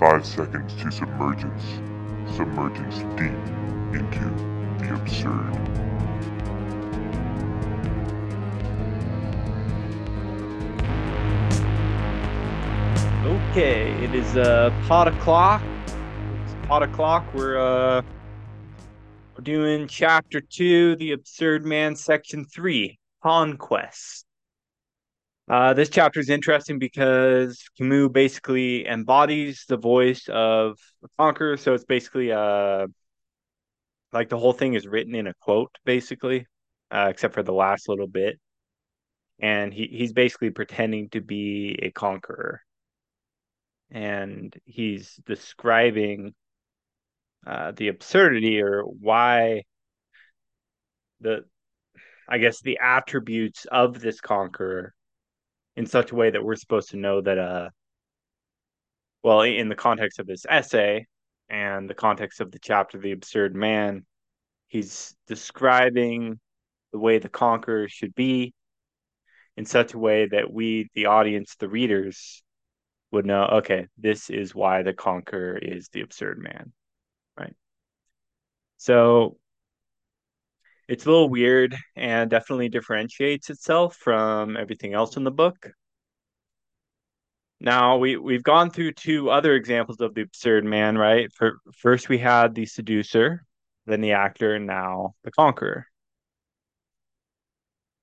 5 seconds to submergence deep into the absurd. Okay, it is pot o'clock. It's pot o'clock. We're doing chapter 2, The Absurd Man, section 3, Conquest. This chapter is interesting because Camus basically embodies the voice of the Conqueror. So it's basically like the whole thing is written in a quote, basically, except for the last little bit. And he's basically pretending to be a conqueror. And he's describing the absurdity, or why the attributes of this conqueror, in such a way that we're supposed to know that, in the context of this essay and the context of the chapter, The Absurd Man, he's describing the way the conqueror should be in such a way that we, the audience, the readers, would know, okay, this is why the conqueror is the absurd man, right? So it's a little weird and definitely differentiates itself from everything else in the book. Now, we've gone through 2 other examples of the absurd man, right? First, we had the seducer, then the actor, and now the conqueror.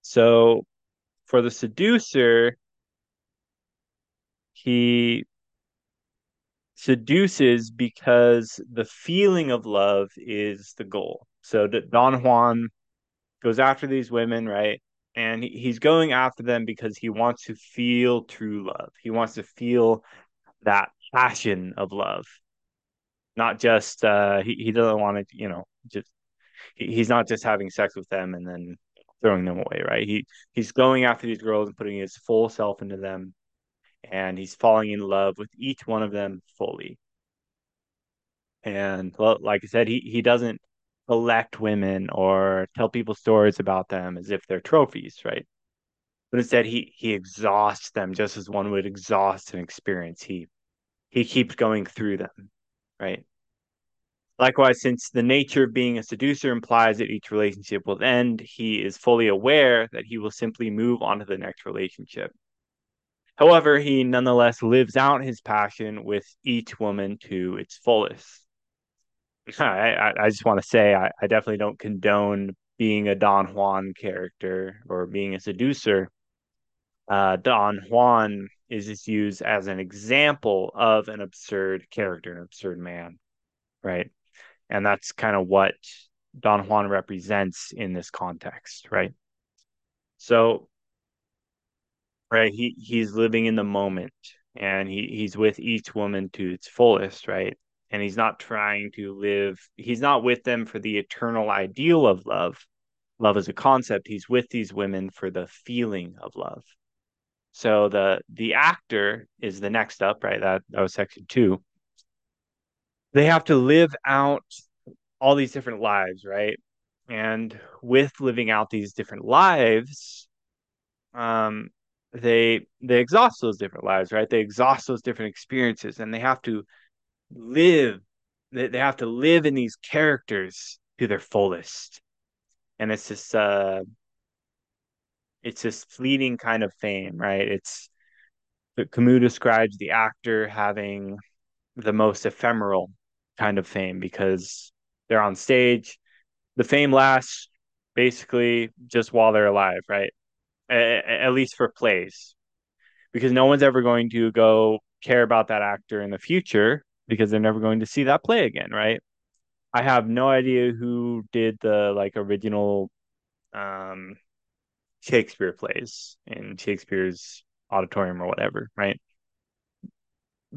So for the seducer, he seduces because the feeling of love is the goal. So Don Juan goes after these women, right? And he's going after them because he wants to feel true love. He wants to feel that passion of love. Not just, he doesn't want to, he's not just having sex with them and then throwing them away, right? He's going after these girls and putting his full self into them. And he's falling in love with each one of them fully. And like I said, he doesn't collect women or tell people stories about them as if they're trophies, right? But instead, he exhausts them just as one would exhaust an experience. He keeps going through them, right? Likewise, since the nature of being a seducer implies that each relationship will end, he is fully aware that he will simply move on to the next relationship. However, he nonetheless lives out his passion with each woman to its fullest. I just want to say I definitely don't condone being a Don Juan character or being a seducer. Don Juan is just used as an example of an absurd character, an absurd man, right? And that's kind of what Don Juan represents in this context, right? So, right, he's living in the moment, and he's with each woman to its fullest, right? And he's not trying to live, he's not with them for the eternal ideal of love. Love is a concept. He's with these women for the feeling of love. So the actor is the next up, right? That was section 2. They have to live out all these different lives, right? And with living out these different lives, they exhaust those different lives, right? They exhaust those different experiences, and they have to live in these characters to their fullest. And it's this fleeting kind of fame, right? It's Camus describes the actor having the most ephemeral kind of fame because they're on stage. The fame lasts basically just while they're alive, right? At least for plays, because no one's ever going to go care about that actor in the future because they're never going to see that play again, right? I have no idea who did the original Shakespeare plays in Shakespeare's auditorium or whatever, right?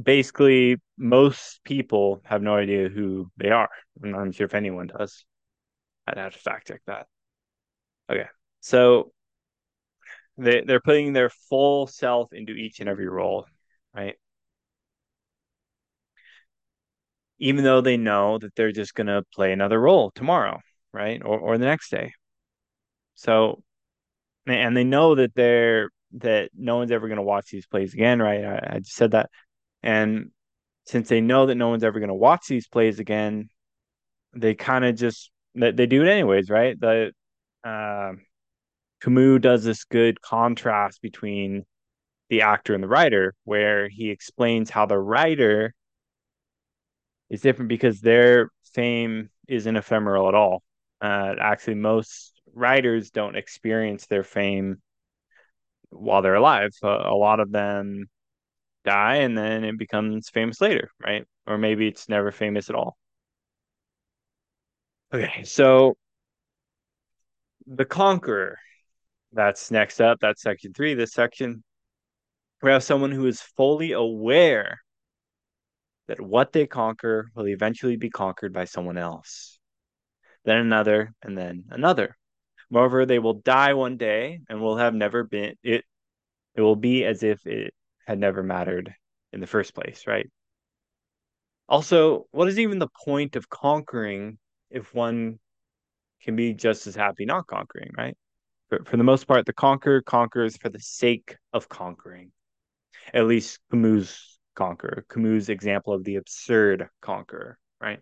Basically, most people have no idea who they are. I'm not sure if anyone does. I'd have to fact check that. Okay, so they're putting their full self into each and every role, right? Even though they know that they're just going to play another role tomorrow, right? Or the next day. So, and they know that no one's ever going to watch these plays again, right? I just said that. And since they know that no one's ever going to watch these plays again, they kind of just, they do it anyways, right? The Camus does this good contrast between the actor and the writer, where he explains how the writer is different because their fame isn't ephemeral at all. Actually, most writers don't experience their fame while they're alive. So a lot of them die and then it becomes famous later, right? Or maybe it's never famous at all. Okay, so the Conqueror, that's next up. That's section 3. This section, we have someone who is fully aware that what they conquer will eventually be conquered by someone else, then another, and then another. Moreover, they will die one day and will have never been it. It will be as if it had never mattered in the first place, right? Also, what is even the point of conquering if one can be just as happy not conquering, right? For the most part, the conqueror conquers for the sake of conquering. At least Camus' conqueror, Camus' example of the absurd conqueror, right?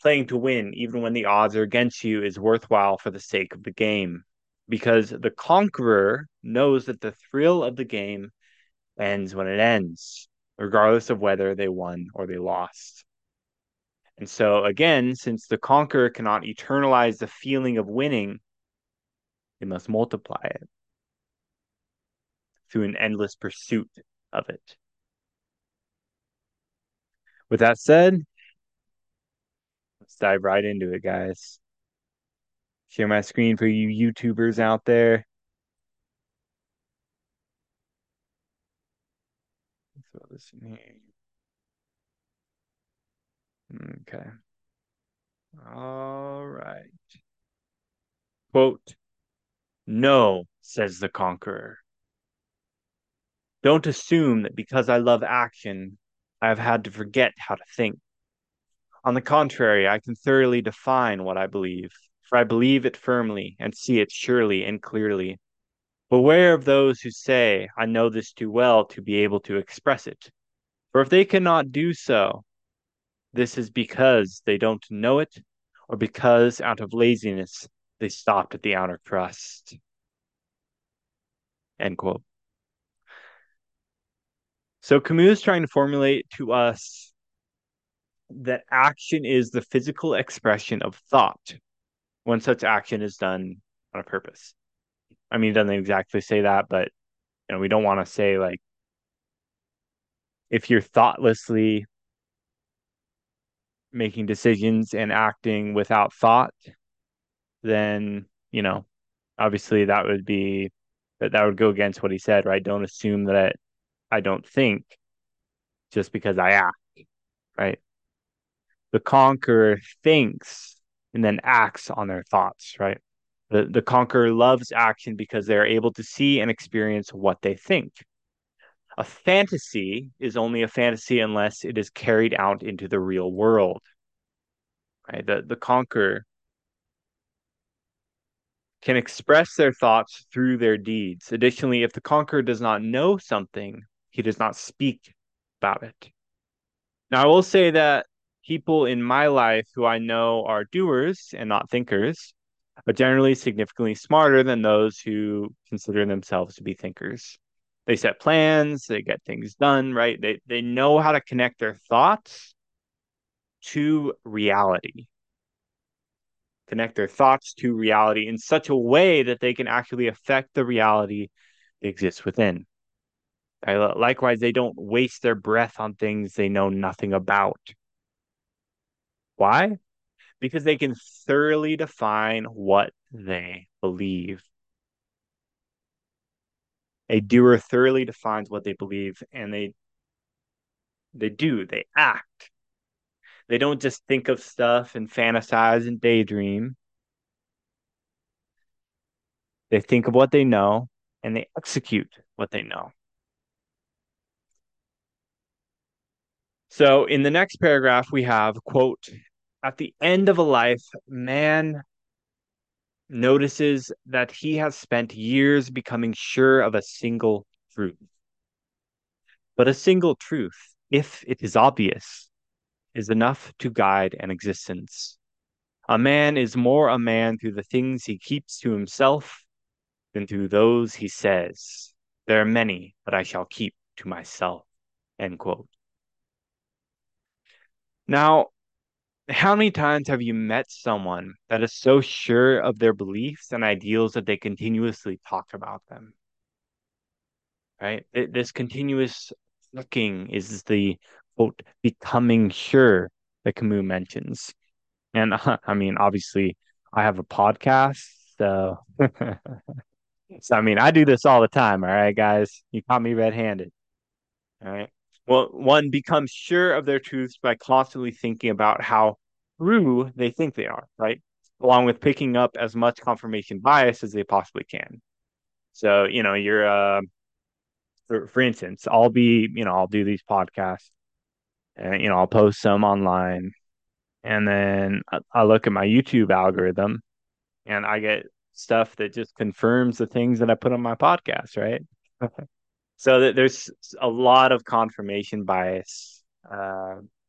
Playing to win, even when the odds are against you, is worthwhile for the sake of the game, because the conqueror knows that the thrill of the game ends when it ends, regardless of whether they won or they lost. And so again, since the conqueror cannot eternalize the feeling of winning, they must multiply it through an endless pursuit of it. With that said, let's dive right into it, guys. Share my screen for you YouTubers out there. Throw this in here. Okay. All right. Quote, "No," says the conqueror. "Don't assume that because I love action, I have had to forget how to think. On the contrary, I can thoroughly define what I believe, for I believe it firmly and see it surely and clearly. Beware of those who say, 'I know this too well to be able to express it.' For if they cannot do so, this is because they don't know it, or because out of laziness they stopped at the outer crust." End quote. So Camus is trying to formulate to us that action is the physical expression of thought when such action is done on a purpose. I mean, it doesn't exactly say that, but we don't want to say, like, if you're thoughtlessly making decisions and acting without thought, then, obviously that would go against what he said, right? Don't assume that I don't think just because I act, right? The conqueror thinks and then acts on their thoughts, right? The conqueror loves action because they're able to see and experience what they think. A fantasy is only a fantasy unless it is carried out into the real world, right? The conqueror can express their thoughts through their deeds. Additionally, if the conqueror does not know something, he does not speak about it. Now, I will say that people in my life who I know are doers and not thinkers are generally significantly smarter than those who consider themselves to be thinkers. They set plans, they get things done, right? They know how to connect their thoughts to reality. Connect their thoughts to reality in such a way that they can actually affect the reality that exists within. Likewise, they don't waste their breath on things they know nothing about. Why? Because they can thoroughly define what they believe. A doer thoroughly defines what they believe, and they act. They don't just think of stuff and fantasize and daydream. They think of what they know, and they execute what they know. So in the next paragraph, we have, quote, "At the end of a life, man notices that he has spent years becoming sure of a single truth. But a single truth if it is obvious, is enough to guide an existence. A man is more a man through the things he keeps to himself than through those he says. There are many that I shall keep to myself." End quote. Now, how many times have you met someone that is so sure of their beliefs and ideals that they continuously talk about them? Right? This continuous looking is the, quote, becoming sure that Camus mentions. And I mean, obviously, I have a podcast, so... So, I mean, I do this all the time, all right, guys? You caught me red-handed, all right? Well, one becomes sure of their truths by constantly thinking about how true they think they are, right? Along with picking up as much confirmation bias as they possibly can. So, you know, you're, for instance, I'll do these podcasts, and, you know, I'll post some online, and then I look at my YouTube algorithm, and I get stuff that just confirms the things that I put on my podcast, right? So that there's a lot of confirmation bias,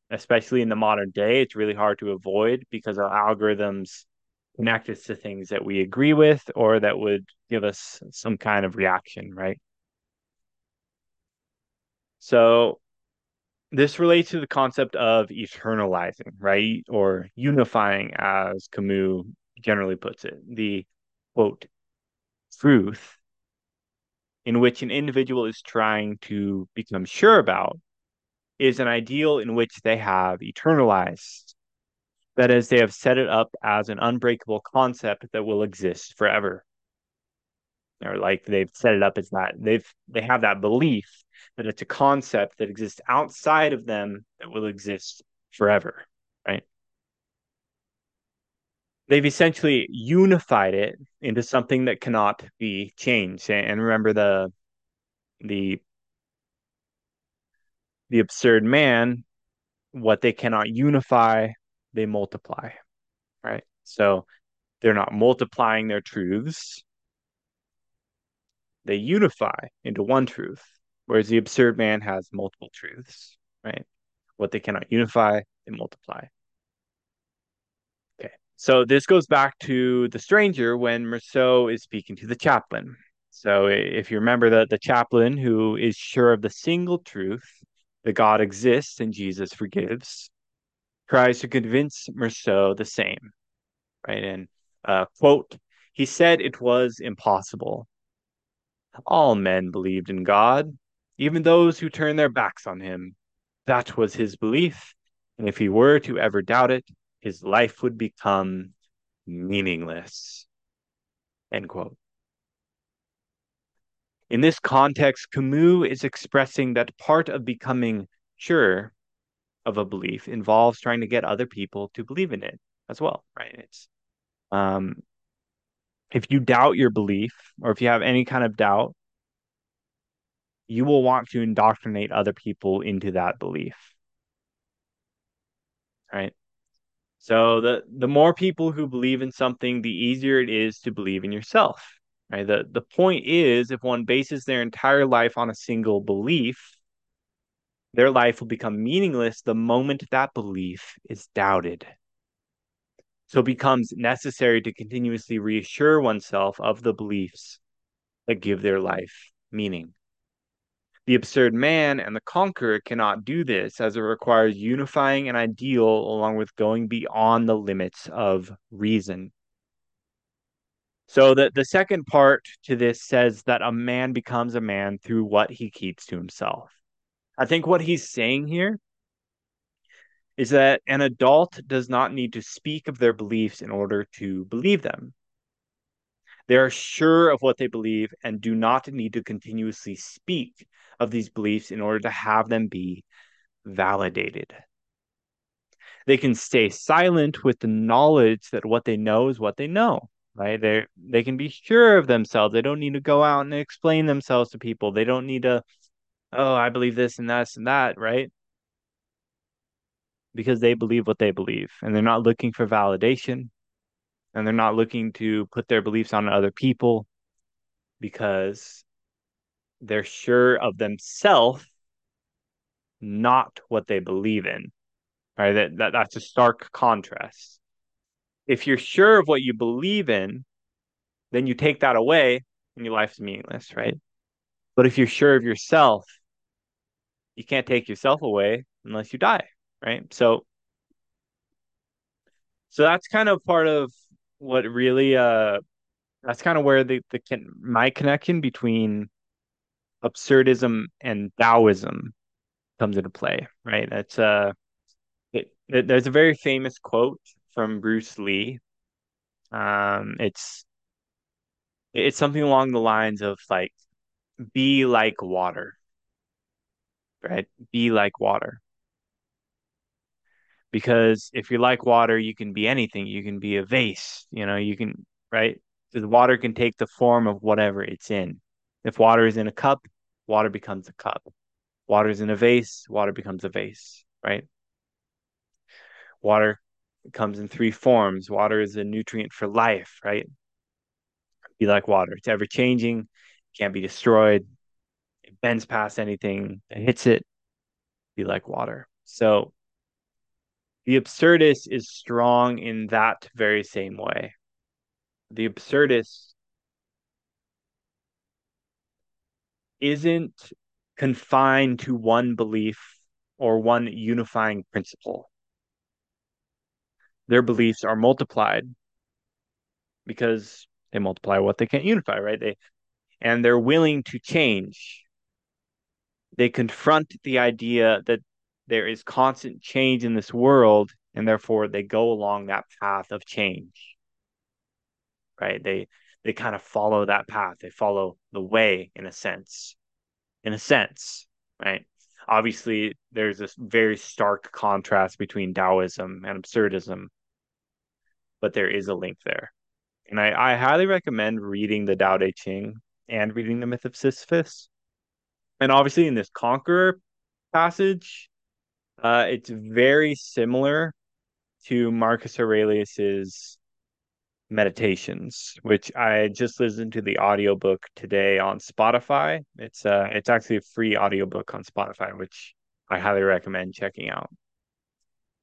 especially in the modern day. It's really hard to avoid because our algorithms connect us to things that we agree with or that would give us some kind of reaction, right? So this relates to the concept of eternalizing, right? Or unifying, as Camus generally puts it. The quote, truth in which an individual is trying to become sure about is an ideal in which they have eternalized. That is, they have set it up as an unbreakable concept that will exist forever. Or like they've set it up as that. They have that belief that it's a concept that exists outside of them that will exist forever, right? They've essentially unified it into something that cannot be changed. And remember the absurd man, what they cannot unify, they multiply, right? So they're not multiplying their truths. They unify into one truth, whereas the absurd man has multiple truths, right? What they cannot unify, they multiply. So this goes back to The Stranger when Meursault is speaking to the chaplain. So if you remember the chaplain who is sure of the single truth that God exists and Jesus forgives, tries to convince Meursault the same, right? And, quote, he said it was impossible. All men believed in God, even those who turned their backs on him. That was his belief, and if he were to ever doubt it, his life would become meaningless. End quote. In this context, Camus is expressing that part of becoming sure of a belief involves trying to get other people to believe in it as well, right? It's if you doubt your belief, or if you have any kind of doubt, you will want to indoctrinate other people into that belief, right? So the more people who believe in something, the easier it is to believe in yourself, right? The point is, if one bases their entire life on a single belief, their life will become meaningless the moment that belief is doubted. So it becomes necessary to continuously reassure oneself of the beliefs that give their life meaning. The absurd man and the conqueror cannot do this, as it requires unifying an ideal along with going beyond the limits of reason. So the second part to this says that a man becomes a man through what he keeps to himself. I think what he's saying here is that an adult does not need to speak of their beliefs in order to believe them. They are sure of what they believe and do not need to continuously speak of these beliefs in order to have them be validated. They can stay silent with the knowledge that what they know is what they know, right? They can be sure of themselves. They don't need to go out and explain themselves to people. They don't need to, oh, I believe this and that and that, right? Because they believe what they believe, and they're not looking for validation. And they're not looking to put their beliefs on other people because they're sure of themselves not what they believe in. Right? That's a stark contrast. If you're sure of what you believe in, then you take that away and your life's meaningless, right? But if you're sure of yourself, you can't take yourself away unless you die, right? So that's kind of part of what really, that's kind of where my connection between absurdism and Taoism comes into play, right? That's there's a very famous quote from Bruce Lee. It's something along the lines of like, be like water, right? Be like water. Because if you're like water, you can be anything. You can be a vase, you can, right? Because water can take the form of whatever it's in. If water is in a cup, water becomes a cup. Water is in a vase, water becomes a vase, right? Water comes in three forms. Water is a nutrient for life, right? Be like water. It's ever changing, can't be destroyed. It bends past anything that hits it. Be like water. So the absurdist is strong in that very same way. The absurdist isn't confined to one belief or one unifying principle. Their beliefs are multiplied because they multiply what they can't unify, right? And they're willing to change. They confront the idea that there is constant change in this world, and therefore they go along that path of change, right? They kind of follow that path. They follow the way in a sense, right? Obviously, there's this very stark contrast between Taoism and absurdism, but there is a link there. And I highly recommend reading the Tao Te Ching and reading the Myth of Sisyphus. And obviously in this Conqueror passage, it's very similar to Marcus Aurelius's Meditations, which I just listened to the audiobook today on Spotify. It's actually a free audiobook on Spotify, which I highly recommend checking out.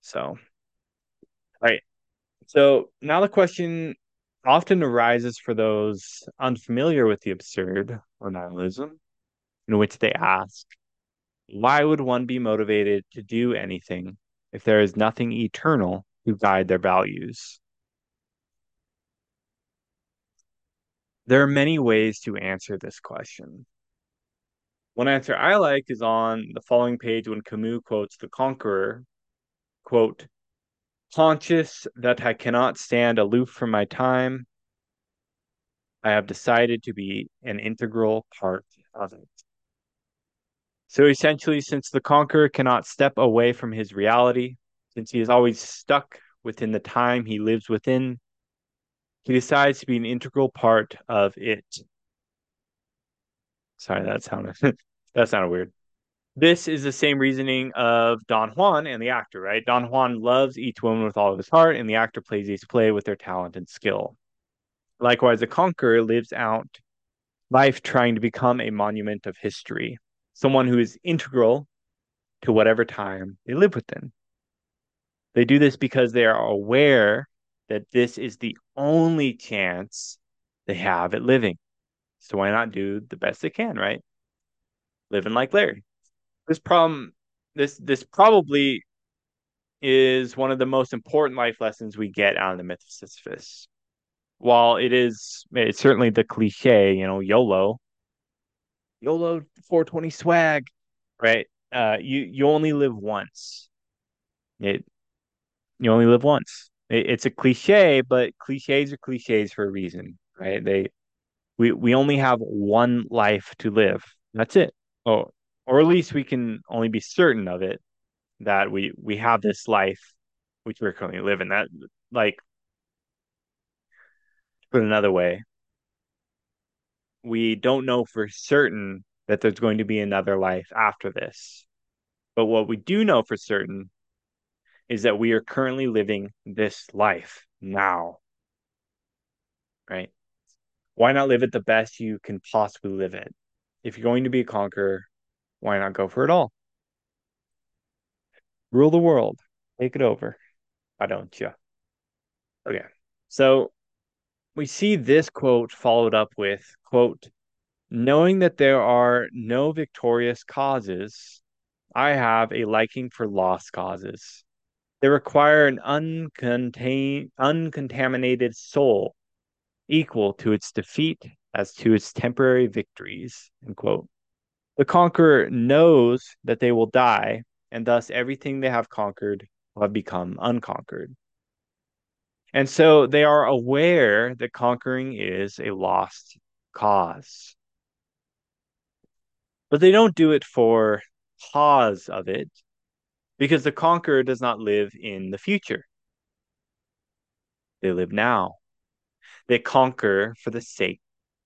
So, all right. So now the question often arises for those unfamiliar with the absurd or nihilism, in which they ask, why would one be motivated to do anything if there is nothing eternal to guide their values? There are many ways to answer this question. One answer I like is on the following page when Camus quotes the Conqueror, quote, conscious that I cannot stand aloof from my time, I have decided to be an integral part of it. So essentially, since the Conqueror cannot step away from his reality, since he is always stuck within the time he lives within, he decides to be an integral part of it. Sorry, that sounded weird. This is the same reasoning of Don Juan and the actor, right? Don Juan loves each woman with all of his heart, and the actor plays each play with their talent and skill. Likewise, the Conqueror lives out life trying to become a monument of history, someone who is integral to whatever time they live within. They do this because they are aware that this is the only chance they have at living. So why not do the best they can, right? Living like Larry. This probably is one of the most important life lessons we get out of the Myth of Sisyphus. While it's certainly the cliche, YOLO. YOLO 420 swag, right? You only live once. You only live once. It's a cliche, but cliches are cliches for a reason, right? We only have one life to live. That's it. Oh, or at least we can only be certain of it, that we have this life which we're currently living. That, like, to put it another way, we don't know for certain that there's going to be another life after this. But what we do know for certain is that we are currently living this life now, right? Why not live it the best you can possibly live it? If you're going to be a conqueror, why not go for it all? Rule the world. Take it over. Why don't you? Okay. So we see this quote followed up with, quote, knowing that there are no victorious causes, I have a liking for lost causes. They require an uncontaminated soul equal to its defeat as to its temporary victories, end quote. The conqueror knows that they will die, and thus everything they have conquered will have become unconquered. And so they are aware that conquering is a lost cause. But they don't do it for cause of it, because the conqueror does not live in the future. They live now. They conquer for the sake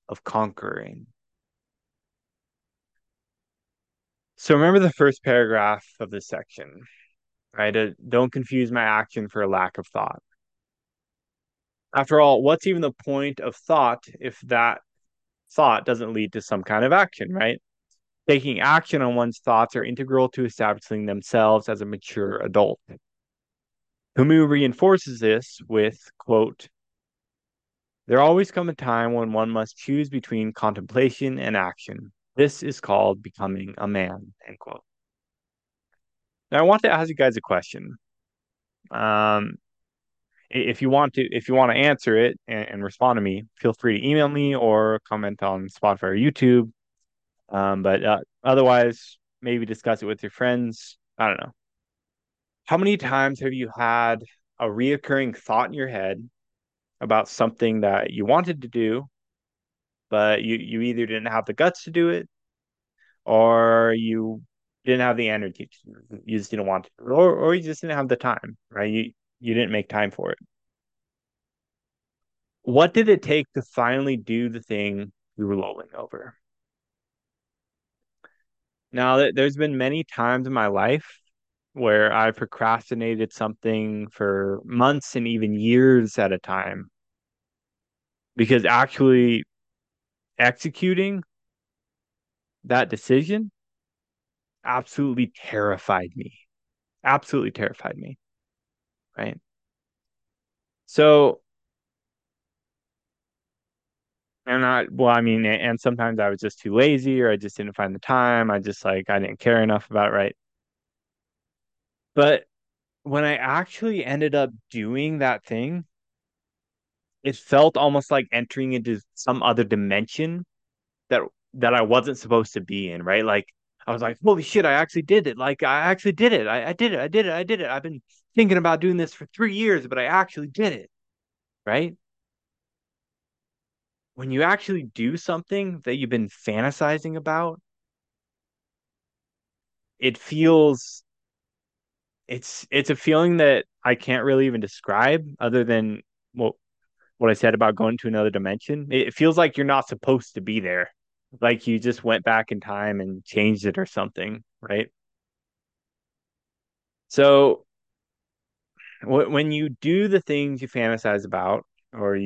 of conquering. So remember the first paragraph of this section, right? Don't confuse my action for a lack of thought. After all, what's even the point of thought if that thought doesn't lead to some kind of action, right? Taking action on one's thoughts are integral to establishing themselves as a mature adult. Camus reinforces this with, quote, there always comes a time when one must choose between contemplation and action. This is called becoming a man, end quote. Now, I want to ask you guys a question. If you want to answer it and respond to me, feel free to email me or comment on Spotify or YouTube. But otherwise, maybe discuss it with your friends. I don't know. How many times have you had a reoccurring thought in your head about something that you wanted to do, but you either didn't have the guts to do it, or you didn't have the energy to do it. You just didn't want to, or you just didn't have the time, right? You didn't make time for it. What did it take to finally do the thing you were lolling over? Now, there's been many times in my life where I procrastinated something for months and even years at a time, because actually executing that decision absolutely terrified me. Absolutely terrified me. Right? So, and sometimes I was just too lazy, or I just didn't find the time. I didn't care enough about it, right? But when I actually ended up doing that thing, it felt almost like entering into some other dimension that I wasn't supposed to be in, right? Like, I was like, holy shit, I actually did it. Like, I actually did it. I did it. I've been thinking about doing this for 3 years, but I actually did it, right? When you actually do something that you've been fantasizing about, it's a feeling that I can't really even describe, other than what I said about going to another dimension. It feels like you're not supposed to be there. Like you just went back in time and changed it or something, right? So when you do the things you fantasize about, or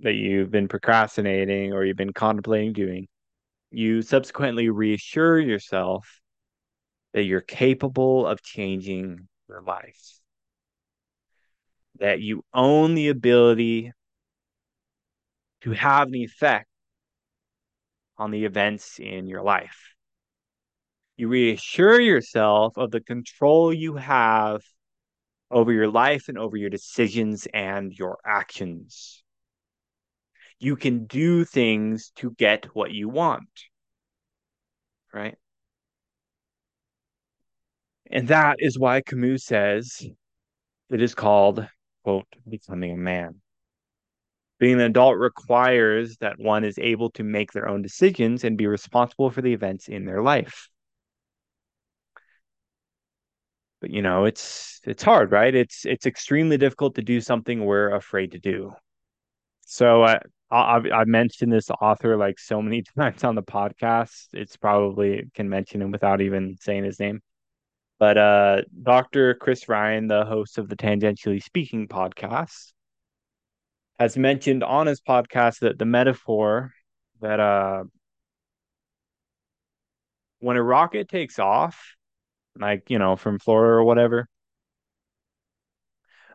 that you've been procrastinating or you've been contemplating doing, you subsequently reassure yourself that you're capable of changing your life, that you own the ability to have an effect on the events in your life. You reassure yourself of the control you have over your life and over your decisions and your actions. You can do things to get what you want, right? And that is why Camus says it is called, quote, becoming a man. Being an adult requires that one is able to make their own decisions and be responsible for the events in their life. But it's hard, right? It's extremely difficult to do something we're afraid to do. So I've mentioned this author like so many times on the podcast, it's probably can mention him without even saying his name. But Dr. Chris Ryan, the host of the Tangentially Speaking podcast, has mentioned on his podcast that the metaphor that when a rocket takes off, like, you know, from Florida or whatever.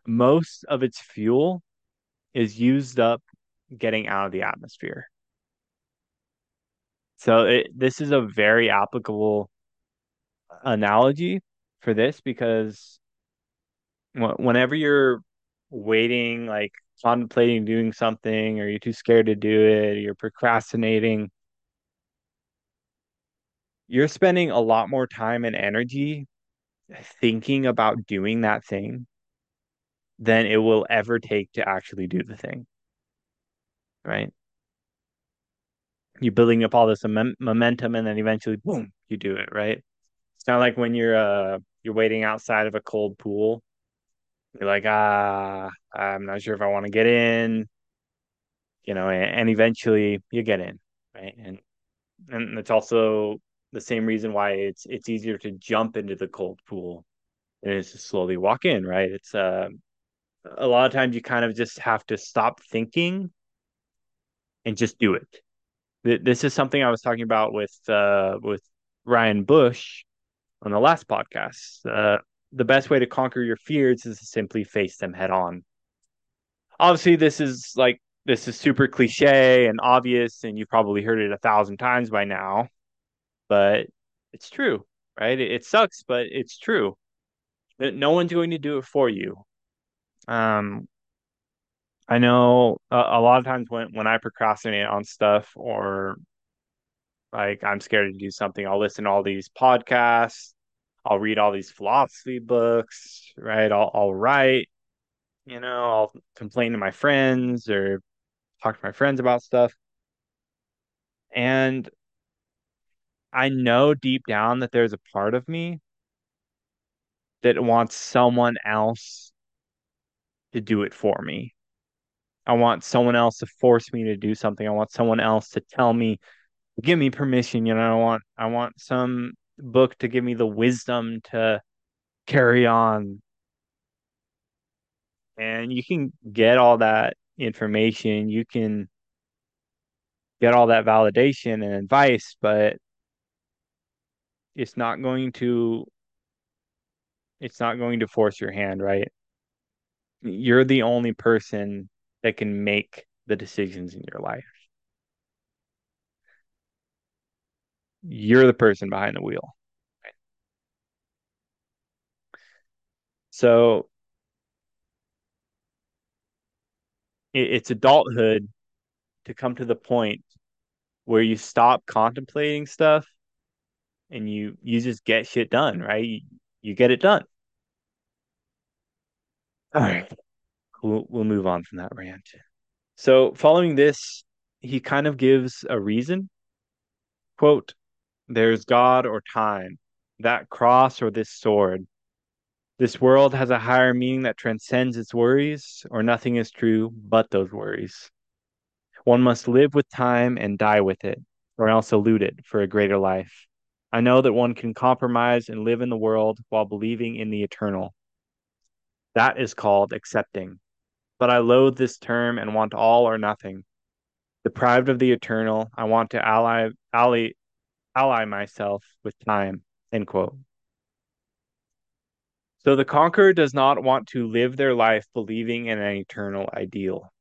Most of its fuel is used up getting out of the atmosphere. So this is a very applicable analogy for this, because whenever you're waiting, like contemplating doing something, or you're too scared to do it, or you're procrastinating, you're spending a lot more time and energy thinking about doing that thing than it will ever take to actually do the thing, right? You're building up all this momentum, and then eventually, boom, you do it, right? It's not like when you're waiting outside of a cold pool. You're like, I'm not sure if I want to get in, you know, and eventually you get in, right? And it's also the same reason why it's easier to jump into the cold pool than it is to slowly walk in, right? It's a lot of times you kind of just have to stop thinking and just do it. This is something I was talking about with Ryan Bush on the last podcast. The best way to conquer your fears is to simply face them head on. Obviously, this is super cliche and obvious, and you've probably heard it 1,000 times by now, but it's true, right? It sucks, but it's true. No one's going to do it for you. I know a lot of times when I procrastinate on stuff, or like I'm scared to do something, I'll listen to all these podcasts, I'll read all these philosophy books, right? I'll write, you know, I'll complain to my friends or talk to my friends about stuff. And I know deep down that there's a part of me that wants someone else to do it for me. I want someone else to force me to do something. I want someone else to tell me, give me permission. You know, I want some book to give me the wisdom to carry on. And you can get all that information, you can get all that validation and advice, but it's not going to force your hand, right? You're the only person that can make the decisions in your life. You're the person behind the wheel. Right? So it's adulthood to come to the point where you stop contemplating stuff and you just get shit done, right? You get it done. All right. We'll move on from that rant. So following this, he kind of gives a reason. Quote, "There's God or time, that cross or this sword. This world has a higher meaning that transcends its worries, or nothing is true but those worries. One must live with time and die with it, or else elude it for a greater life. I know that one can compromise and live in the world while believing in the eternal. That is called accepting. But I loathe this term and want all or nothing. Deprived of the eternal, I want to ally myself with time." End quote. So the conqueror does not want to live their life believing in an eternal ideal.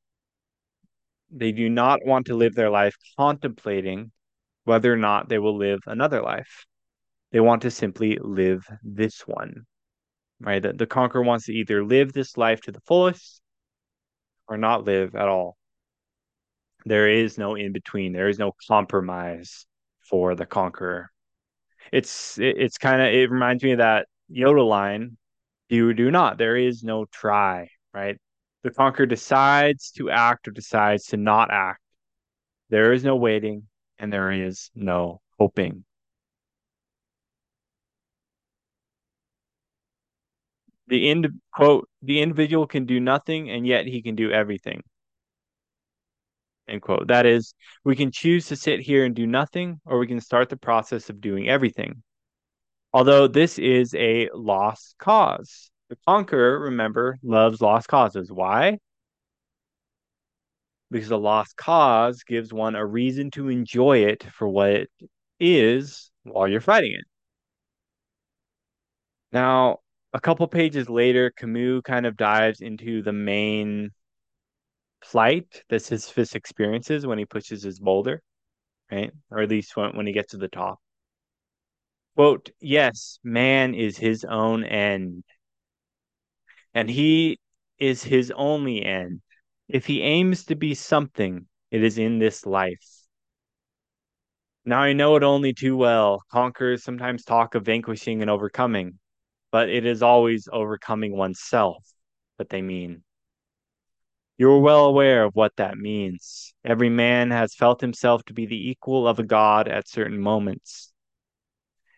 They do not want to live their life contemplating whether or not they will live another life. They want to simply live this one. Right? The conqueror wants to either live this life to the fullest or not live at all. There is no in between. There is no compromise for the conqueror. It's kind of, it reminds me of that Yoda line, "Do or do not." There is no try, right? The conqueror decides to act or decides to not act. There is no waiting, and there is no hoping. The individual can do nothing, and yet he can do everything. End quote. That is, we can choose to sit here and do nothing, or we can start the process of doing everything. Although this is a lost cause. The conqueror, remember, loves lost causes. Why? Because a lost cause gives one a reason to enjoy it for what it is while you're fighting it. Now, a couple pages later, Camus kind of dives into the main plight that Sisyphus experiences when he pushes his boulder, right? Or at least when he gets to the top. Quote, yes, man is his own end, and he is his only end. If he aims to be something, it is in this life. Now I know it only too well. Conquerors sometimes talk of vanquishing and overcoming, but it is always overcoming oneself that they mean. You're well aware of what that means. Every man has felt himself to be the equal of a god at certain moments.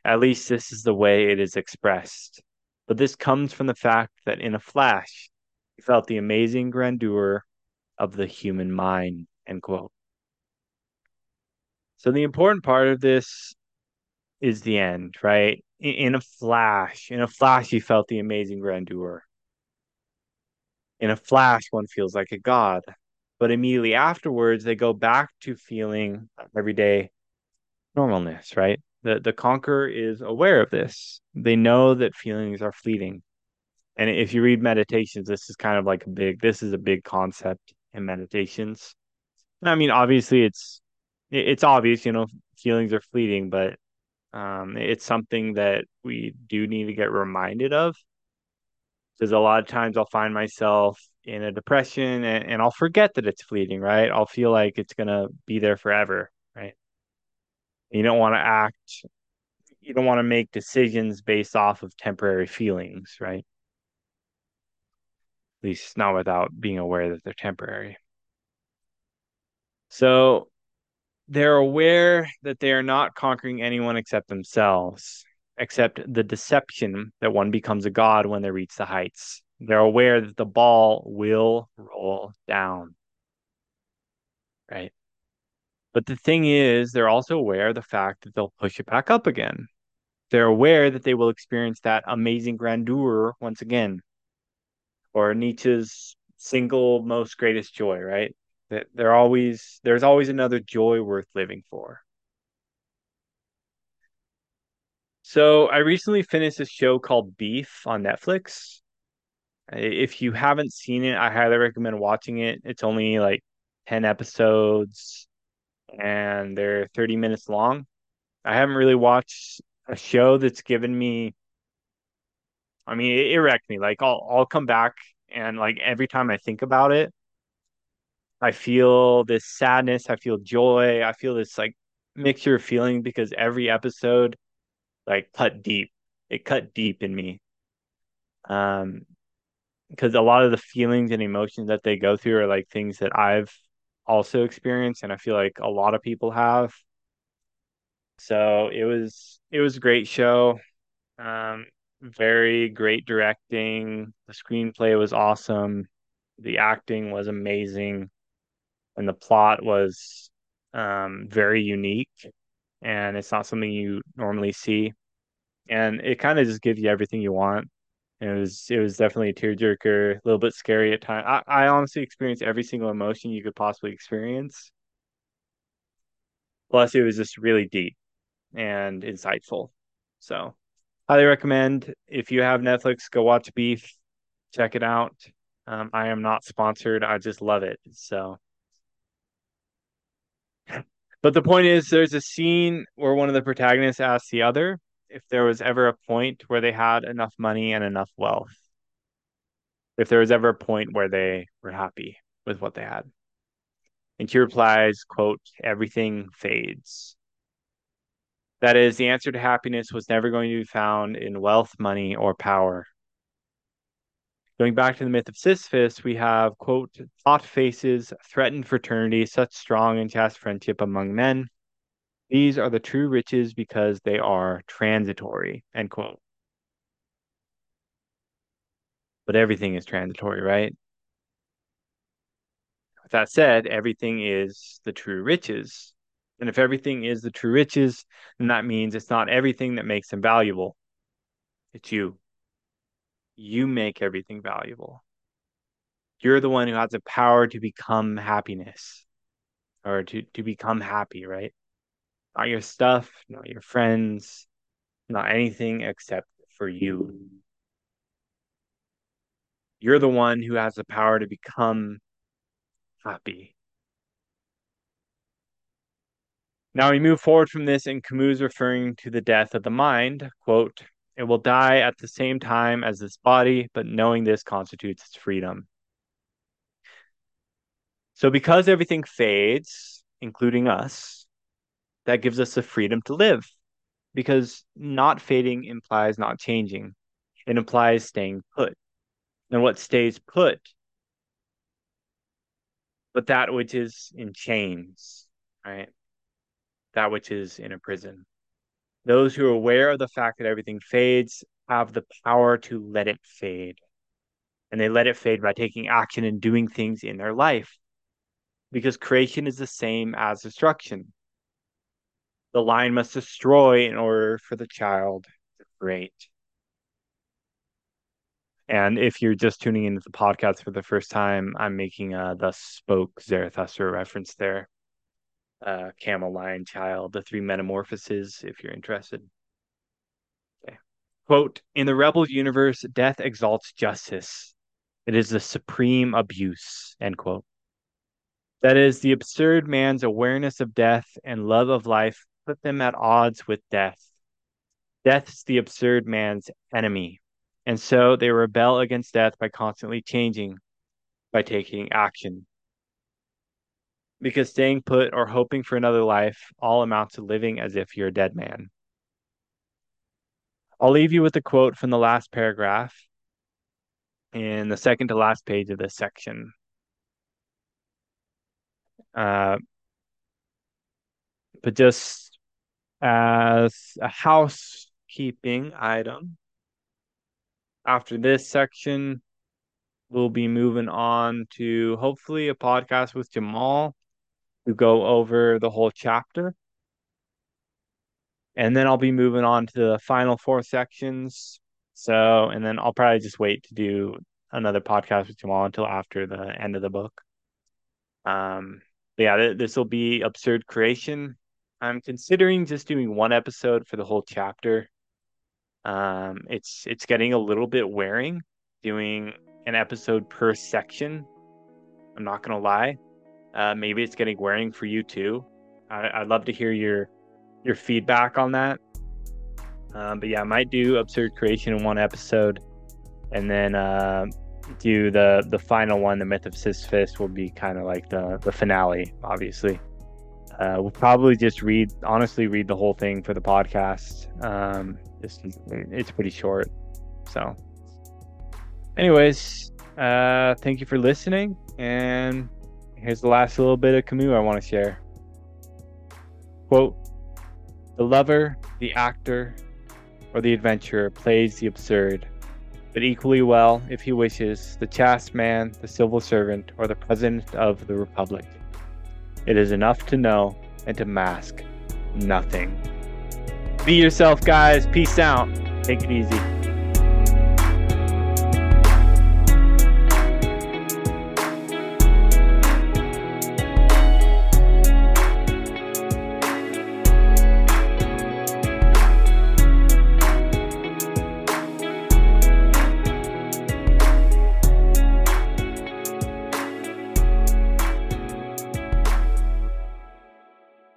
At least this is the way it is expressed. But this comes from the fact that in a flash, he felt the amazing grandeur of the human mind, end quote. So the important part of this is the end, right? In a flash, he felt the amazing grandeur. In a flash, one feels like a god. But immediately afterwards, they go back to feeling everyday normalness, right? The conqueror is aware of this. They know that feelings are fleeting. And if you read Meditations, this is a big concept in Meditations. And I mean, obviously it's obvious, feelings are fleeting, but it's something that we do need to get reminded of. Because a lot of times I'll find myself in a depression and I'll forget that it's fleeting, right? I'll feel like it's going to be there forever, right? You don't want to act, you don't want to make decisions based off of temporary feelings, right? At least not without being aware that they're temporary. So they're aware that they are not conquering anyone except themselves, except the deception that one becomes a god when they reach the heights. They're aware that the ball will roll down, right? But the thing is, they're also aware of the fact that they'll push it back up again. They're aware that they will experience that amazing grandeur once again. Or Nietzsche's single most greatest joy, right? That there's always another joy worth living for. So I recently finished a show called Beef on Netflix. If you haven't seen it, I highly recommend watching it. It's only like 10 episodes. And they're 30 minutes long. I haven't really watched a show that's given me, I mean, it wrecked me. Like I'll come back and like every time I think about it, I feel this sadness, I feel joy, I feel this like mixture of feeling because every episode like cut deep. It cut deep in me. Because a lot of the feelings and emotions that they go through are like things that I've also experienced, and I feel like a lot of people have. So it was a great show. Very great directing. The screenplay was awesome. The acting was amazing, and the plot was very unique, and it's not something you normally see. And it kind of just gives you everything you want. And it was definitely a tearjerker, a little bit scary at times. I honestly experienced every single emotion you could possibly experience. Plus, it was just really deep and insightful. So, highly recommend. If you have Netflix, go watch Beef. Check it out. I am not sponsored. I just love it. So, but the point is, there's a scene where one of the protagonists asks the other if there was ever a point where they had enough money and enough wealth, if there was ever a point where they were happy with what they had. And she replies, quote, everything fades. That is, the answer to happiness was never going to be found in wealth, money, or power. Going back to the myth of Sisyphus, we have, quote, hot faces, threatened fraternity, such strong and chaste friendship among men. These are the true riches because they are transitory, end quote. But everything is transitory, right? With that said, everything is the true riches. And if everything is the true riches, then that means it's not everything that makes them valuable. It's you. You make everything valuable. You're the one who has the power to become happiness or to become happy, right? Not your stuff, not your friends, not anything except for you. You're the one who has the power to become happy. Now we move forward from this, and Camus referring to the death of the mind, quote, "It will die at the same time as this body, but knowing this constitutes its freedom." So because everything fades, including us, that gives us the freedom to live, because not fading implies not changing. It implies staying put. And what stays put, but that which is in chains, right? That which is in a prison. Those who are aware of the fact that everything fades have the power to let it fade. And they let it fade by taking action and doing things in their life. Because creation is the same as destruction. The lion must destroy in order for the child to create. And if you're just tuning into the podcast for the first time, I'm making a Thus Spoke Zarathustra reference there. Camel, lion, child, the three metamorphoses, if you're interested. Okay. Quote, "In the rebel universe, death exalts justice. It is the supreme abuse," end quote. That is, the absurd man's awareness of death and love of life put them at odds with death. Death's the absurd man's enemy. And so they rebel against death by constantly changing, by taking action. Because staying put or hoping for another life all amounts to living as if you're a dead man. I'll leave you with a quote from the last paragraph in the second to last page of this section. But just as a housekeeping item, after this section, we'll be moving on to hopefully a podcast with Jamal to go over the whole chapter. And then I'll be moving on to the final four sections. So, and then I'll probably just wait to do another podcast with Jamal until after the end of the book. This will be Absurd Creation. I'm considering just doing one episode for the whole chapter. It's getting a little bit wearing doing an episode per section. I'm not going to lie. Maybe it's getting wearing for you too. I'd love to hear your feedback on that. But yeah, I might do Absurd Creation in one episode, and then, do the final one. The Myth of Sisyphus will be kind of like the finale, obviously. We'll probably just read the whole thing for the podcast. It's pretty short. So anyways, thank you for listening. And here's the last little bit of Camus I want to share. Quote, "The lover, the actor, or the adventurer plays the absurd, but equally well, if he wishes, the chaste man, the civil servant, or the president of the republic. It is enough to know and to mask nothing." Be yourself, guys. Peace out. Take it easy.